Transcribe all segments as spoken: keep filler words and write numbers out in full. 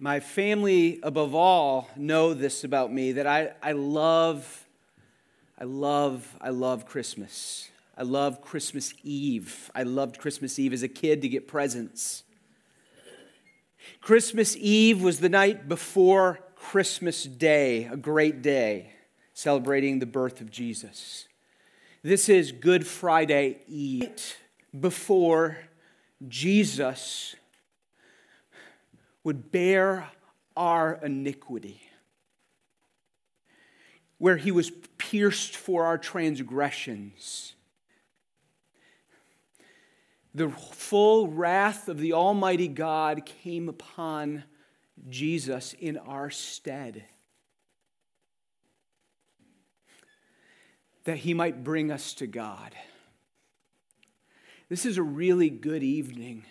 my family above all know this about me, that I, I love, I love, I love Christmas. I love Christmas Eve. I loved Christmas Eve as a kid to get presents. Christmas Eve was the night before Christmas Day, a great day, celebrating the birth of Jesus. This is Good Friday Eve, before Jesus would bear our iniquity, where he was pierced for our transgressions. The full wrath of the Almighty God came upon Jesus in our stead, that he might bring us to God. This is a really good evening.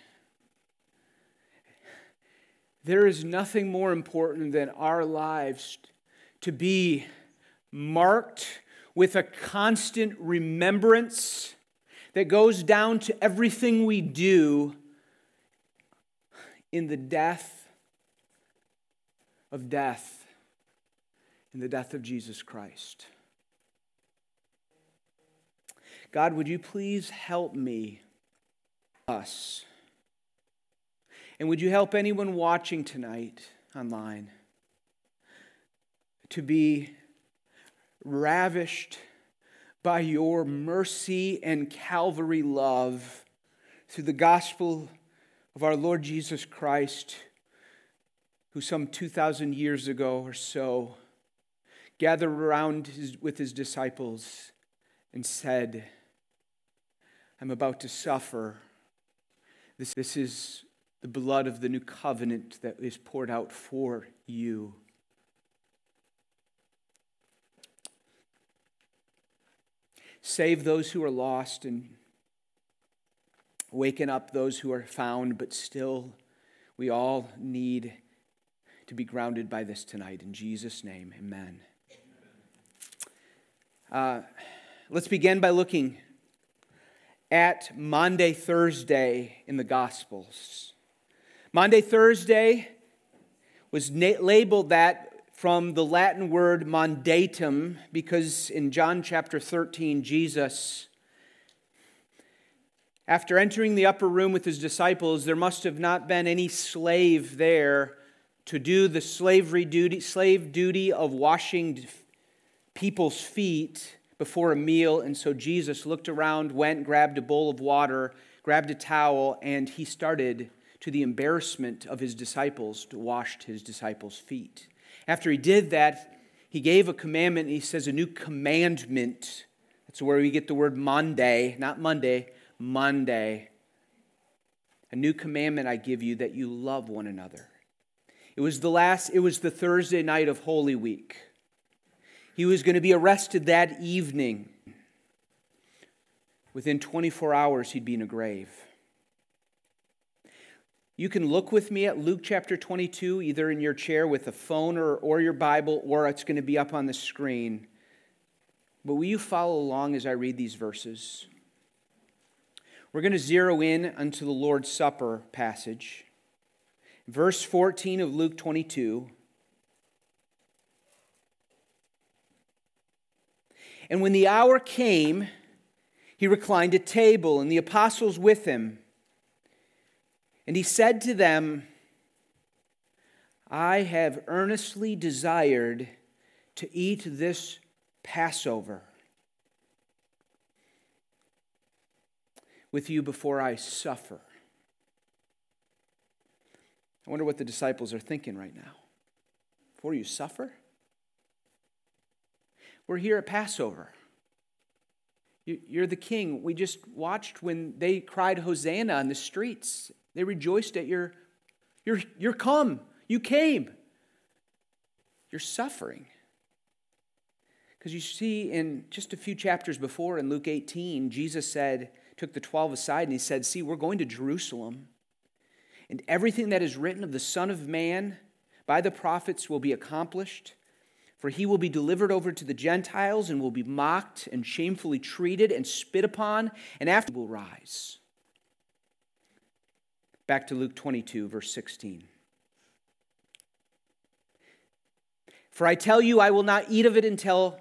There is nothing more important than our lives to be marked with a constant remembrance that goes down to everything we do in the death of death, in the death of Jesus Christ. God, would you please help me, us, and would you help anyone watching tonight online to be ravished by your mercy and Calvary love through the gospel of our Lord Jesus Christ, who some two thousand years ago or so gathered around his, with his disciples and said, I'm about to suffer. This, this is the blood of the new covenant that is poured out for you. Save those who are lost and waken up those who are found, but still we all need to be grounded by this tonight. In Jesus' name, amen. Uh, let's begin by looking at Maundy Thursday in the Gospels. Maundy Thursday was na- labeled that from the Latin word mandatum, because in John chapter thirteen, Jesus, after entering the upper room with his disciples, there must have not been any slave there to do the slavery duty, slave duty of washing people's feet before a meal. And so Jesus looked around, went, grabbed a bowl of water, grabbed a towel, and he started, to the embarrassment of his disciples, to wash his disciples' feet. After he did that, he gave a commandment, and he says, a new commandment. That's where we get the word Monday, not Monday, Monday. A new commandment I give you, that you love one another. It was the last, it was the Thursday night of Holy Week. He was going to be arrested that evening. Within twenty-four hours, he'd be in a grave. You can look with me at Luke chapter twenty-two, either in your chair with a phone or, or your Bible, or it's going to be up on the screen. But will you follow along as I read these verses? We're going to zero in onto the Lord's Supper passage. Verse fourteen of Luke twenty-two. And when the hour came, he reclined at table, and the apostles with him. And he said to them, I have earnestly desired to eat this Passover with you before I suffer. I wonder what the disciples are thinking right now. Before you suffer? We're here at Passover. You're the king. We just watched when they cried Hosanna on the streets. They rejoiced at your, your, your come. You came. You're suffering. Because you see in just a few chapters before in Luke eighteen, Jesus said, took the twelve aside and he said, see, we're going to Jerusalem. And everything that is written of the Son of Man by the prophets will be accomplished. For he will be delivered over to the Gentiles and will be mocked and shamefully treated and spit upon. And after he will rise. Back to Luke twenty-two, verse sixteen. For I tell you, I will not eat of it until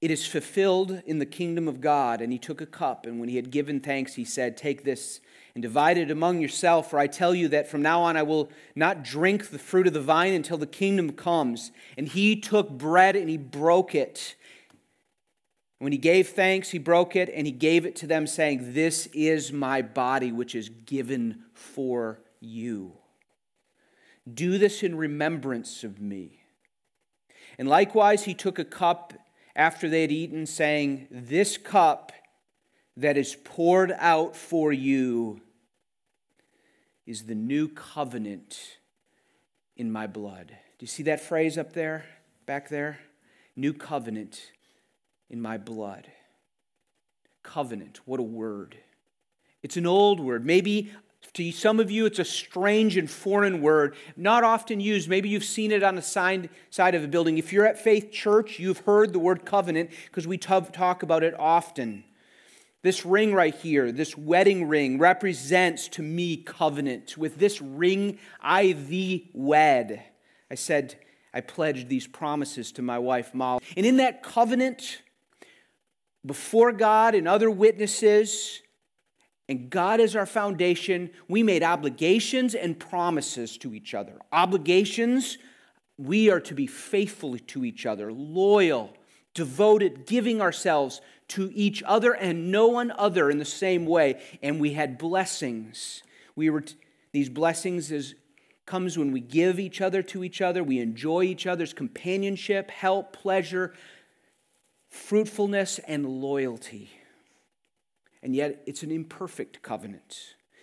it is fulfilled in the kingdom of God. And he took a cup, and when he had given thanks, he said, Take this and divide it among yourselves. For I tell you that from now on I will not drink the fruit of the vine until the kingdom comes. And he took bread and he broke it. When he gave thanks, he broke it, and he gave it to them, saying, This is my body, which is given for you. Do this in remembrance of me. And likewise, he took a cup after they had eaten, saying, This cup that is poured out for you is the new covenant in my blood. Do you see that phrase up there, back there? New covenant in my blood. Covenant, what a word. It's an old word. Maybe to some of you it's a strange and foreign word, not often used. Maybe you've seen it on the side of a building. If you're at Faith Church, you've heard the word covenant because we talk about it often. This ring right here, this wedding ring, represents to me covenant. With this ring, I thee wed. I said, I pledged these promises to my wife, Molly. And in that covenant, before God and other witnesses, and God is our foundation, we made obligations and promises to each other. Obligations, we are to be faithful to each other, loyal, devoted, giving ourselves to each other and no one other in the same way. And we had blessings. We were t- these blessings is comes when we give each other to each other, we enjoy each other's companionship, help, pleasure, fruitfulness, and loyalty. And yet, it's an imperfect covenant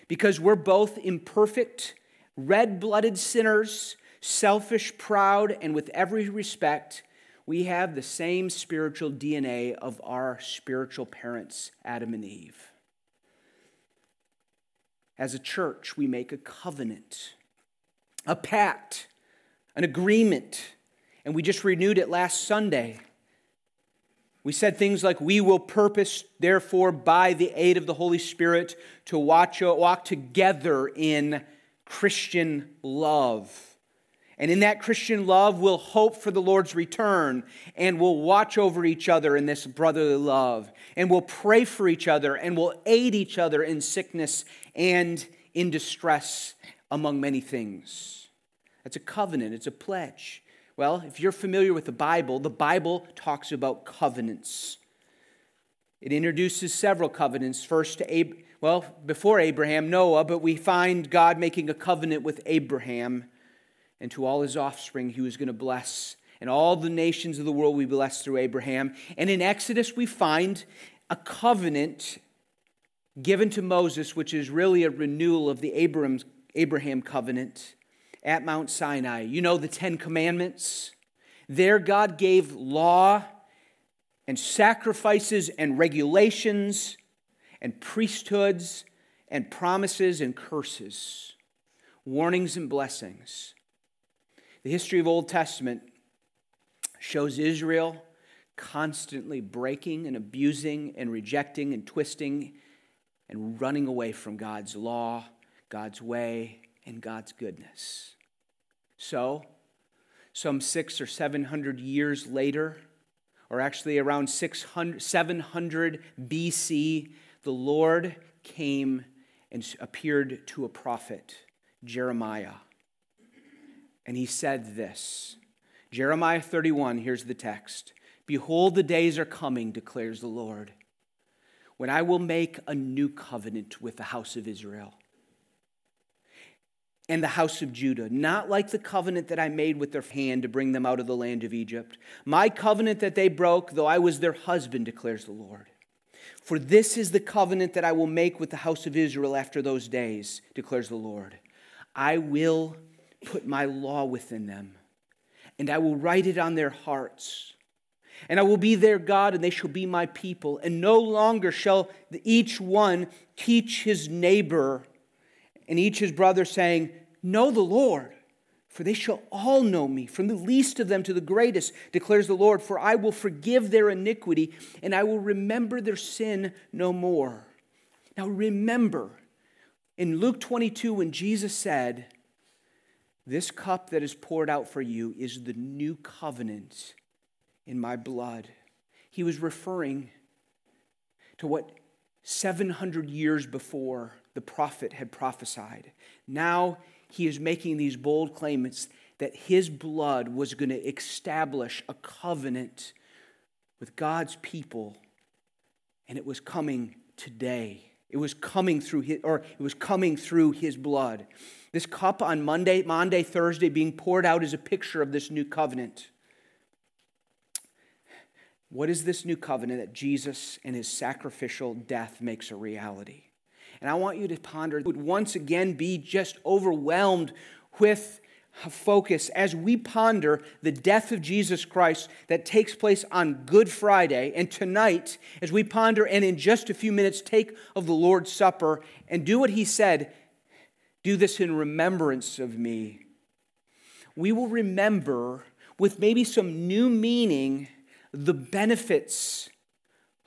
because we're both imperfect, red-blooded sinners, selfish, proud, and with every respect, we have the same spiritual D N A of our spiritual parents, Adam and Eve. As a church, we make a covenant, a pact, an agreement, and we just renewed it last Sunday. We said things like, we will purpose, therefore, by the aid of the Holy Spirit, to watch, walk together in Christian love. And in that Christian love, we'll hope for the Lord's return, and we'll watch over each other in this brotherly love, and we'll pray for each other, and we'll aid each other in sickness and in distress, among many things. That's a covenant, it's a pledge. Well, if you're familiar with the Bible, the Bible talks about covenants. It introduces several covenants. First to Ab- well, before Abraham, Noah, but we find God making a covenant with Abraham, and to all his offspring he was going to bless, and all the nations of the world we bless through Abraham. And in Exodus we find a covenant given to Moses, which is really a renewal of the Abraham's Abraham covenant at Mount Sinai. You know the Ten Commandments? There God gave law and sacrifices and regulations and priesthoods and promises and curses, warnings and blessings. The history of Old Testament shows Israel constantly breaking and abusing and rejecting and twisting and running away from God's law, God's way, and God's goodness. So, some six or seven hundred years later, or actually around six hundred, seven hundred B C, the Lord came and appeared to a prophet, Jeremiah. And he said this, Jeremiah thirty-one, here's the text. Behold, the days are coming, declares the Lord, when I will make a new covenant with the house of Israel and the house of Judah, not like the covenant that I made with their hand to bring them out of the land of Egypt. My covenant that they broke, though I was their husband, declares the Lord. For this is the covenant that I will make with the house of Israel after those days, declares the Lord. I will put my law within them, and I will write it on their hearts. And I will be their God, and they shall be my people. And no longer shall each one teach his neighbor, and each his brother, saying, Know the Lord, for they shall all know me, from the least of them to the greatest, declares the Lord, for I will forgive their iniquity, and I will remember their sin no more. Now remember, in Luke twenty-two, when Jesus said, This cup that is poured out for you is the new covenant in my blood. He was referring to what seven hundred years before the prophet had prophesied. Now he is making these bold claimants that his blood was going to establish a covenant with God's people, and it was coming today. It was coming through his, or it was coming through his blood. This cup on Monday, Maundy Thursday being poured out is a picture of this new covenant. What is this new covenant that Jesus and his sacrificial death makes a reality? And I want you to ponder, would once again be just overwhelmed with focus as we ponder the death of Jesus Christ that takes place on Good Friday, and tonight as we ponder and in just a few minutes take of the Lord's Supper and do what he said, do this in remembrance of me. We will remember with maybe some new meaning the benefits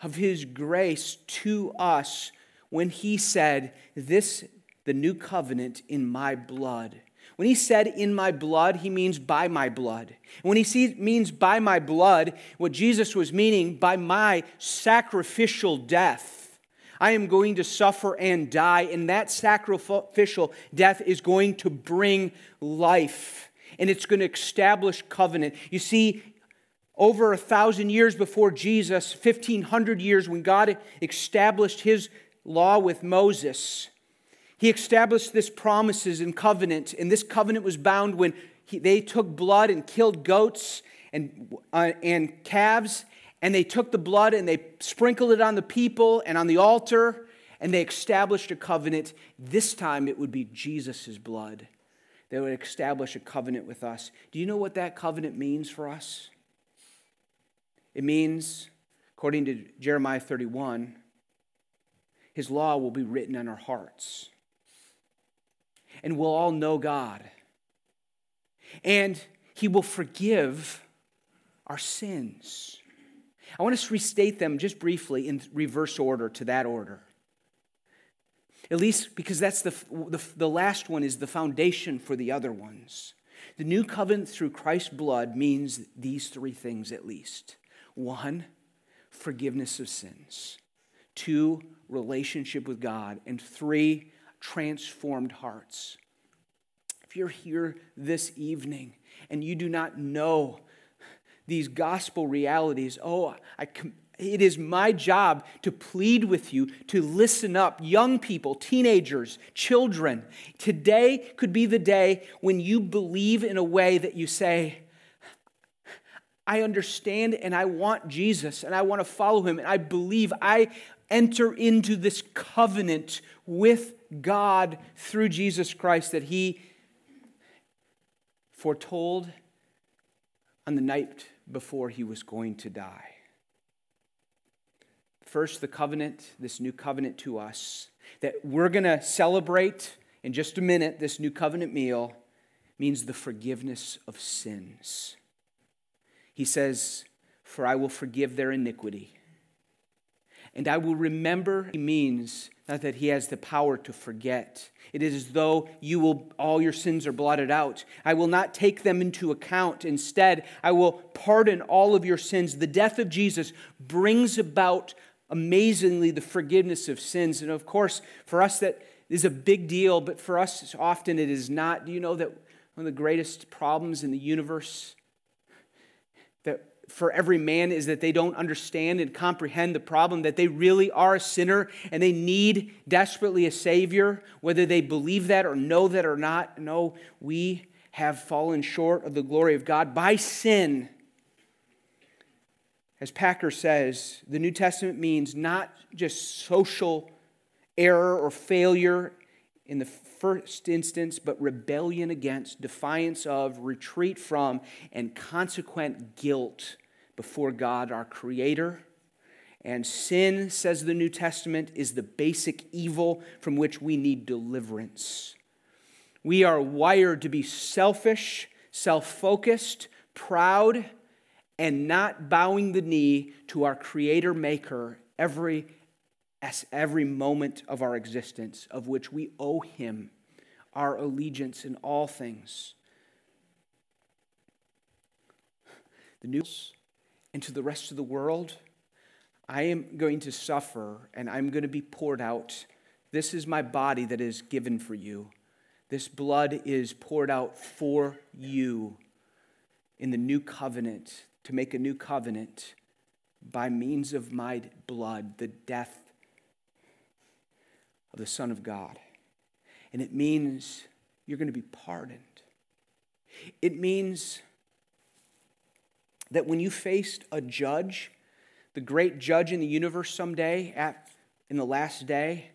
of his grace to us when he said, this, the new covenant in my blood. When he said in my blood, he means by my blood. And when he sees, means by my blood, what Jesus was meaning by my sacrificial death. I am going to suffer and die, and that sacrificial death is going to bring life, and it's going to establish covenant. You see, over a thousand years before Jesus, fifteen hundred years when God established his law with Moses, he established this promises and covenant, and this covenant was bound when he, they took blood and killed goats and, uh, and calves, and they took the blood and they sprinkled it on the people and on the altar, and they established a covenant. This time it would be Jesus' blood that would establish a covenant with us. Do you know what that covenant means for us? It means, according to Jeremiah thirty-one, his law will be written on our hearts. And we'll all know God. And he will forgive our sins. I want to restate them just briefly in reverse order to that order. At least because that's the, the, the last one is the foundation for the other ones. The new covenant through Christ's blood means these three things at least. One, forgiveness of sins. Two, relationship with God. And three, transformed hearts. If you're here this evening and you do not know these gospel realities, oh, I com- it is my job to plead with you to listen up. Young people, teenagers, children, today could be the day when you believe in a way that you say, I understand and I want Jesus and I want to follow him and I believe I enter into this covenant with God through Jesus Christ that he foretold on the night before he was going to die. First, the covenant, this new covenant to us, that we're going to celebrate in just a minute, this new covenant meal, means the forgiveness of sins. He says, for I will forgive their iniquity. And I will remember, he means not that he has the power to forget. It is as though you will, all your sins are blotted out. I will not take them into account. Instead, I will pardon all of your sins. The death of Jesus brings about, amazingly, the forgiveness of sins. And of course, for us that is a big deal, but for us often it is not. Do you know that one of the greatest problems in the universe that for every man is that they don't understand and comprehend the problem, that they really are a sinner and they need desperately a Savior, whether they believe that or know that or not. No, we have fallen short of the glory of God by sin. As Packer says, the New Testament means not just social error or failure in the first instance, but rebellion against, defiance of, retreat from, and consequent guilt before God, our Creator. And sin, says the New Testament, is the basic evil from which we need deliverance. We are wired to be selfish, self-focused, proud, and not bowing the knee to our Creator Maker every As every moment of our existence, of which we owe him our allegiance in all things. the news and to the rest of the world, I am going to suffer and I'm going to be poured out. This is my body that is given for you. This blood is poured out for you in the new covenant, to make a new covenant by means of my blood, the death of the Son of God. And it means you're going to be pardoned. It means that when you faced a judge, the great judge in the universe someday, at, in the last day,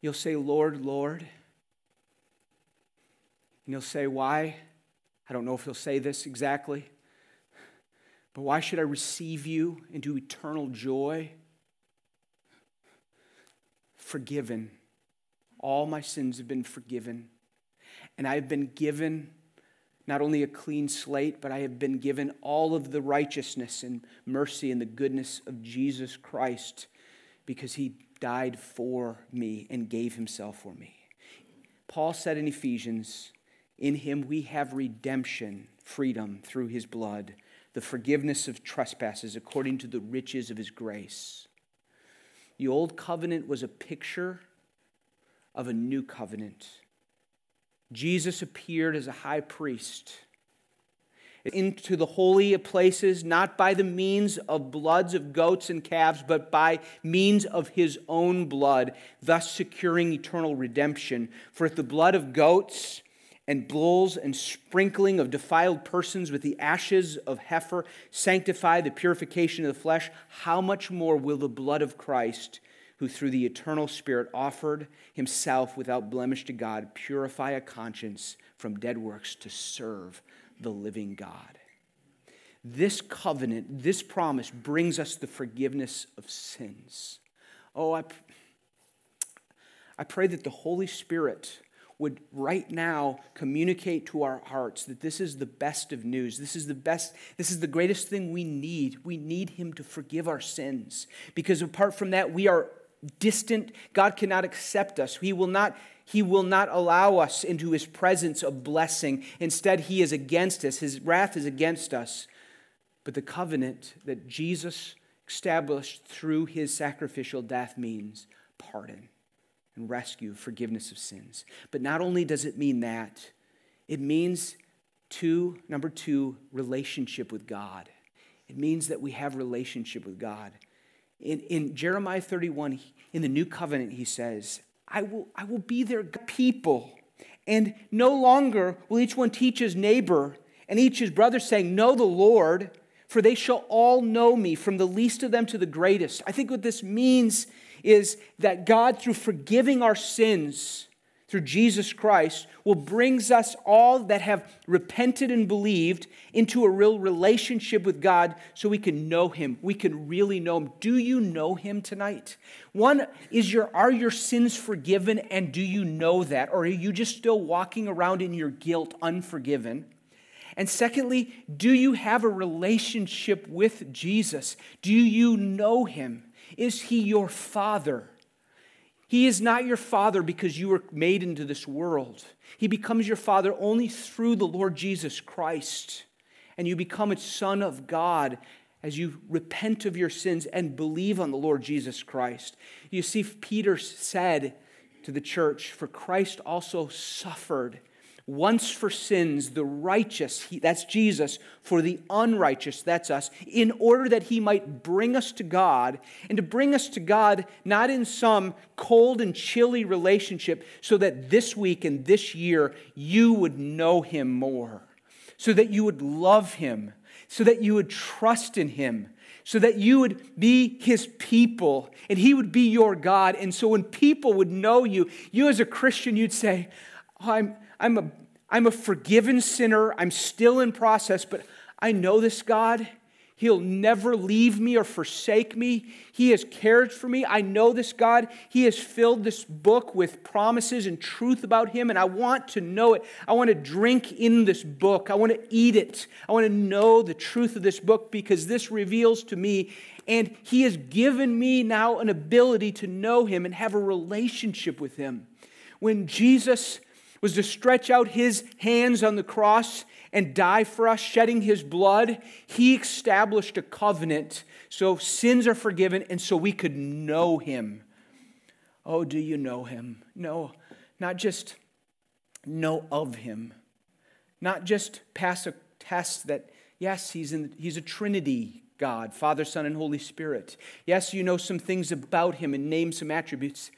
you'll say, Lord, Lord. And he'll say, why? I don't know if he'll say this exactly, but why should I receive you into eternal joy? Forgiven. All my sins have been forgiven. And I've been given not only a clean slate, but I have been given all of the righteousness and mercy and the goodness of Jesus Christ, because he died for me and gave himself for me. Paul said in Ephesians, in him we have redemption, freedom through his blood, the forgiveness of trespasses according to the riches of his grace. The old covenant was a picture of a new covenant. Jesus appeared as a high priest into the holy places, not by the means of bloods of goats and calves, but by means of his own blood, thus securing eternal redemption. For if the blood of goats and bulls and sprinkling of defiled persons with the ashes of heifer sanctify the purification of the flesh, how much more will the blood of Christ, who through the eternal Spirit offered himself without blemish to God, purify a conscience from dead works to serve the living God. This covenant, this promise brings us the forgiveness of sins. Oh, I, I pray that the Holy Spirit would right now communicate to our hearts that this is the best of news. This is the best, this is the greatest thing we need. We need him to forgive our sins, because apart from that, we are distant. God cannot accept us. He will not He will not allow us into his presence of blessing. Instead, he is against us. His wrath is against us. But the covenant that Jesus established through his sacrificial death means pardon and rescue, forgiveness of sins. But not only does it mean that, it means, two, number two, relationship with God. It means that we have relationship with God. In, in Jeremiah thirty-one, in the new covenant, he says, I will, I will be their people, and no longer will each one teach his neighbor and each his brother, saying, know the Lord, for they shall all know me, from the least of them to the greatest. I think what this means is that God, through forgiving our sins through Jesus Christ, will bring us all that have repented and believed into a real relationship with God, so we can know him. We can really know him. Do you know him tonight? One is, your, are your sins forgiven, and do you know that? Or are you just still walking around in your guilt, unforgiven? And secondly, do you have a relationship with Jesus? Do you know him? Is he your Father? He is not your father because you were made into this world. He becomes your father only through the Lord Jesus Christ. And you become a son of God as you repent of your sins and believe on the Lord Jesus Christ. You see, Peter said to the church, for Christ also suffered once for sins, the righteous, he, that's Jesus, for the unrighteous, that's us, in order that he might bring us to God, and to bring us to God not in some cold and chilly relationship, so that this week and this year you would know him more, so that you would love him, so that you would trust in him, so that you would be his people, and he would be your God. And so when people would know you, you as a Christian, you'd say, oh, I'm... I'm a, I'm a forgiven sinner. I'm still in process, but I know this God. He'll never leave me or forsake me. He has cared for me. I know this God. He has filled this book with promises and truth about him, and I want to know it. I want to drink in this book. I want to eat it. I want to know the truth of this book, because this reveals to me, and he has given me now an ability to know him and have a relationship with him. When Jesus was to stretch out his hands on the cross and die for us, shedding his blood. He established a covenant so sins are forgiven and so we could know him. Oh, do you know him? No, not just know of him. Not just pass a test that, yes, he's in, he's a Trinity God, Father, Son, and Holy Spirit. Yes, you know some things about him and name some attributes,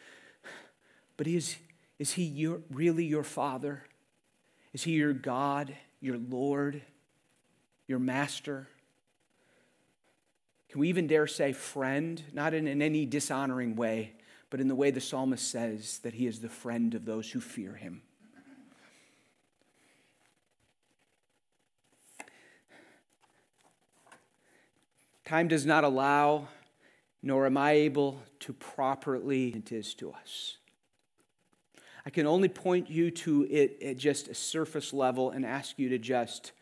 but is, is he your, really your Father? Is he your God, your Lord, your Master? Can we even dare say friend? Not in, in any dishonoring way, but in the way the psalmist says that he is the friend of those who fear him. Time does not allow, nor am I able to properly it is to us. I can only point you to it at just a surface level and ask you to just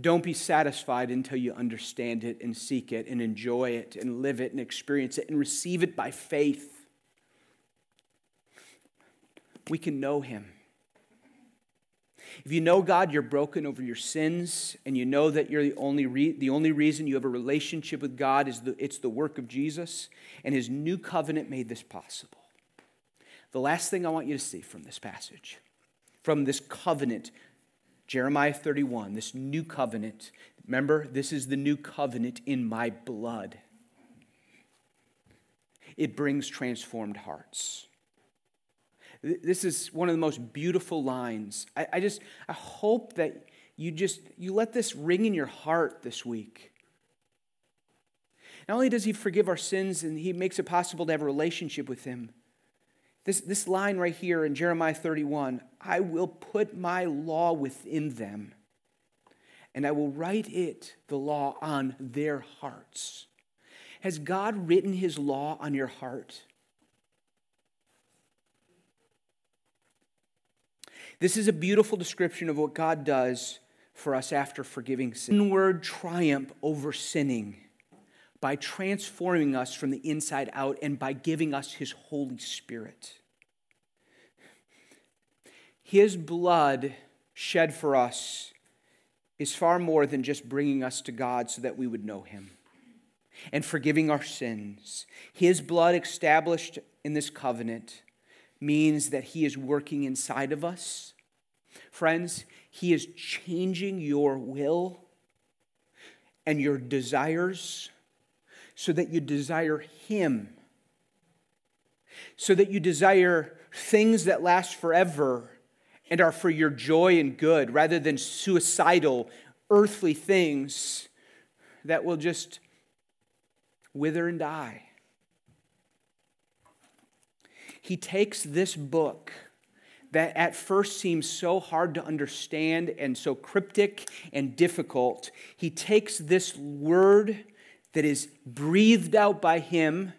don't be satisfied until you understand it and seek it and enjoy it and live it and experience it and receive it by faith. We can know him. If you know God, you're broken over your sins, and you know that you're the only re- the only reason you have a relationship with God is the, it's the work of Jesus, and his new covenant made this possible. The last thing I want you to see from this passage, from this covenant, Jeremiah thirty-one, this new covenant. Remember, this is the new covenant in my blood. It brings transformed hearts. This is one of the most beautiful lines. I, I just, I hope that you just, you let this ring in your heart this week. Not only does he forgive our sins and he makes it possible to have a relationship with him, this, this line right here in Jeremiah thirty-one, I will put my law within them and I will write it, the law, on their hearts. Has God written his law on your heart? This is a beautiful description of what God does for us after forgiving sin. Inward triumph over sinning by transforming us from the inside out and by giving us his Holy Spirit. His blood shed for us is far more than just bringing us to God so that we would know him and forgiving our sins. His blood established in this covenant means that he is working inside of us. Friends, he is changing your will and your desires so that you desire him, so that you desire things that last forever and are for your joy and good rather than suicidal, earthly things that will just wither and die. He takes this book that at first seems so hard to understand and so cryptic and difficult. He takes this word that is breathed out by him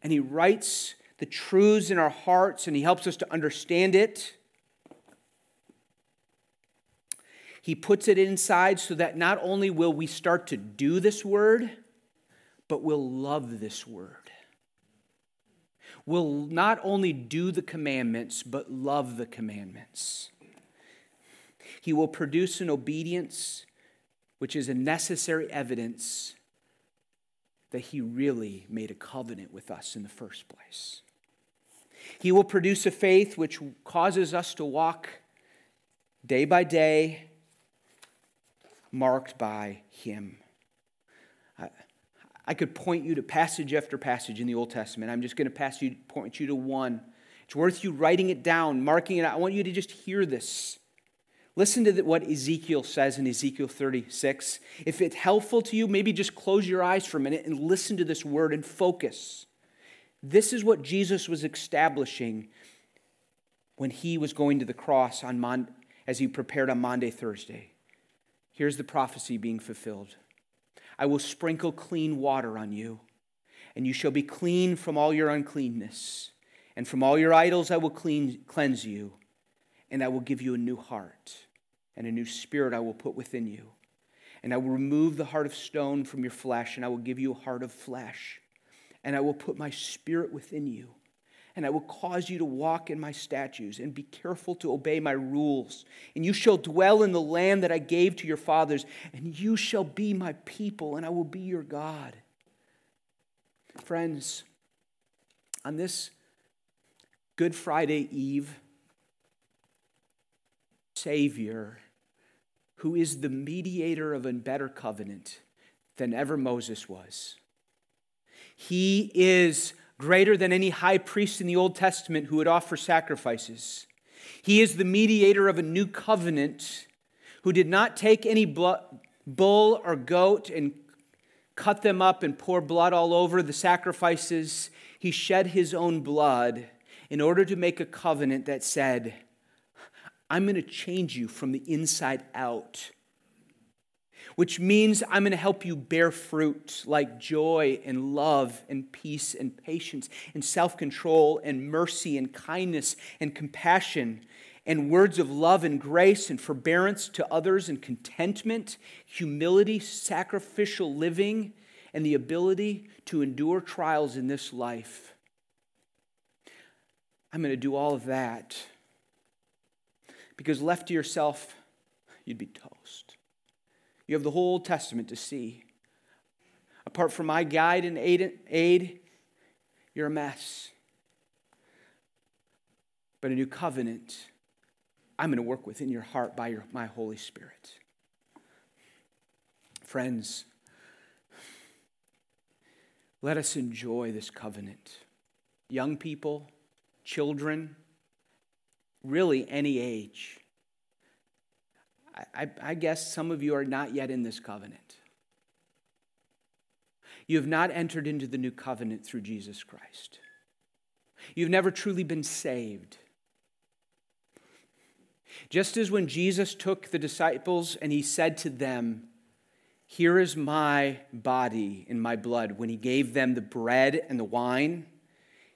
and he writes the truths in our hearts and he helps us to understand it. He puts it inside so that not only will we start to do this word, but we'll love this word. Will not only do the commandments, but love the commandments. He will produce an obedience, which is a necessary evidence that he really made a covenant with us in the first place. He will produce a faith which causes us to walk day by day, marked by him. I, I could point you to passage after passage in the Old Testament. I'm just going to pass you, point you to one. It's worth you writing it down, marking it out. I want you to just hear this. Listen to what Ezekiel says in Ezekiel thirty-six. If it's helpful to you, maybe just close your eyes for a minute and listen to this word and focus. This is what Jesus was establishing when he was going to the cross on Mon- as he prepared on Maundy Thursday. Here's the prophecy being fulfilled. I will sprinkle clean water on you, and you shall be clean from all your uncleanness. And from all your idols I will clean, cleanse you, and I will give you a new heart, and a new spirit I will put within you. And I will remove the heart of stone from your flesh, and I will give you a heart of flesh. And I will put my spirit within you, and I will cause you to walk in my statutes and be careful to obey my rules. And you shall dwell in the land that I gave to your fathers, and you shall be my people, and I will be your God. Friends, on this Good Friday Eve, Savior, who is the mediator of a better covenant than ever Moses was. He is greater than any high priest in the Old Testament who would offer sacrifices. He is the mediator of a new covenant who did not take any bull or goat and cut them up and pour blood all over the sacrifices. He shed his own blood in order to make a covenant that said, I'm going to change you from the inside out, which means I'm going to help you bear fruit like joy and love and peace and patience and self-control and mercy and kindness and compassion and words of love and grace and forbearance to others and contentment, humility, sacrificial living, and the ability to endure trials in this life. I'm going to do all of that because left to yourself, you'd be toast. You have the whole Old Testament to see. Apart from my guide and aid, you're a mess. But a new covenant, I'm going to work within your heart by your, my Holy Spirit. Friends, let us enjoy this covenant. Young people, children, really any age. I, I guess some of you are not yet in this covenant. You have not entered into the new covenant through Jesus Christ. You've never truly been saved. Just as when Jesus took the disciples and he said to them, here is my body and my blood. When he gave them the bread and the wine,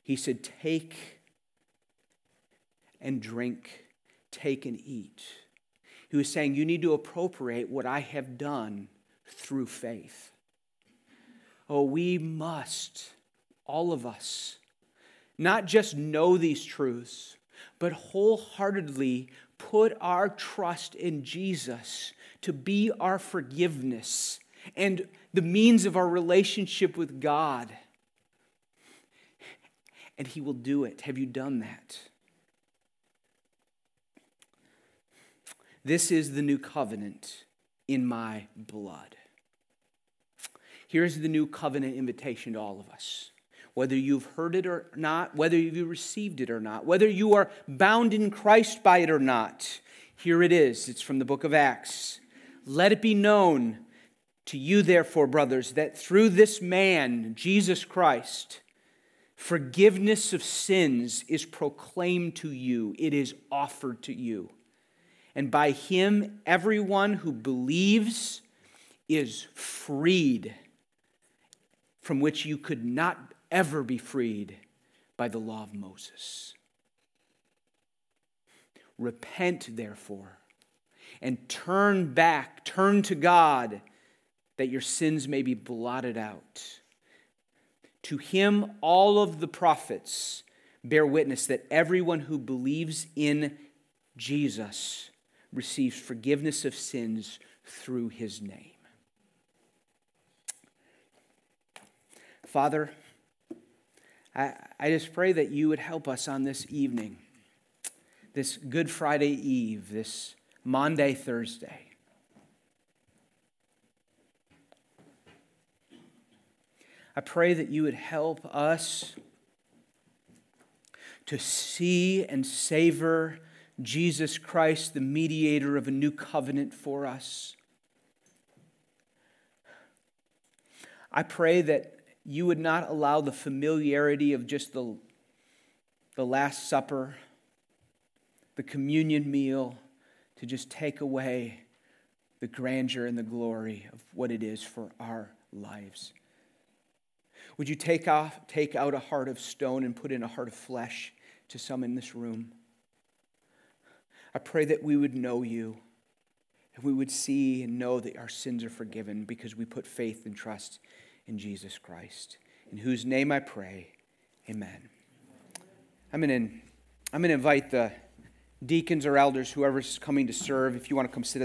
he said, take and drink, take and eat. He was saying, you need to appropriate what I have done through faith. Oh, we must, all of us, not just know these truths, but wholeheartedly put our trust in Jesus to be our forgiveness and the means of our relationship with God. And he will do it. Have you done that? This is the new covenant in my blood. Here's the new covenant invitation to all of us. Whether you've heard it or not, whether you've received it or not, whether you are bound in Christ by it or not, here it is. It's from the book of Acts. Let it be known to you, therefore, brothers, that through this man, Jesus Christ, forgiveness of sins is proclaimed to you. It is offered to you. And by him, everyone who believes is freed from which you could not ever be freed by the law of Moses. Repent, therefore, and turn back, turn to God, that your sins may be blotted out. To him, all of the prophets bear witness that everyone who believes in Jesus receives forgiveness of sins through his name. Father, I, I just pray that you would help us on this evening, this Good Friday Eve, this Maundy Thursday. I pray that you would help us to see and savor Jesus Christ, the mediator of a new covenant for us. I pray that you would not allow the familiarity of just the, the Last Supper, the communion meal, to just take away the grandeur and the glory of what it is for our lives. Would you take off, take out a heart of stone and put in a heart of flesh to some in this room? I pray that we would know you and we would see and know that our sins are forgiven because we put faith and trust in Jesus Christ, in whose name I pray, amen. I'm going to I'm going to invite the deacons or elders, whoever's coming to serve, if you want to come sit in the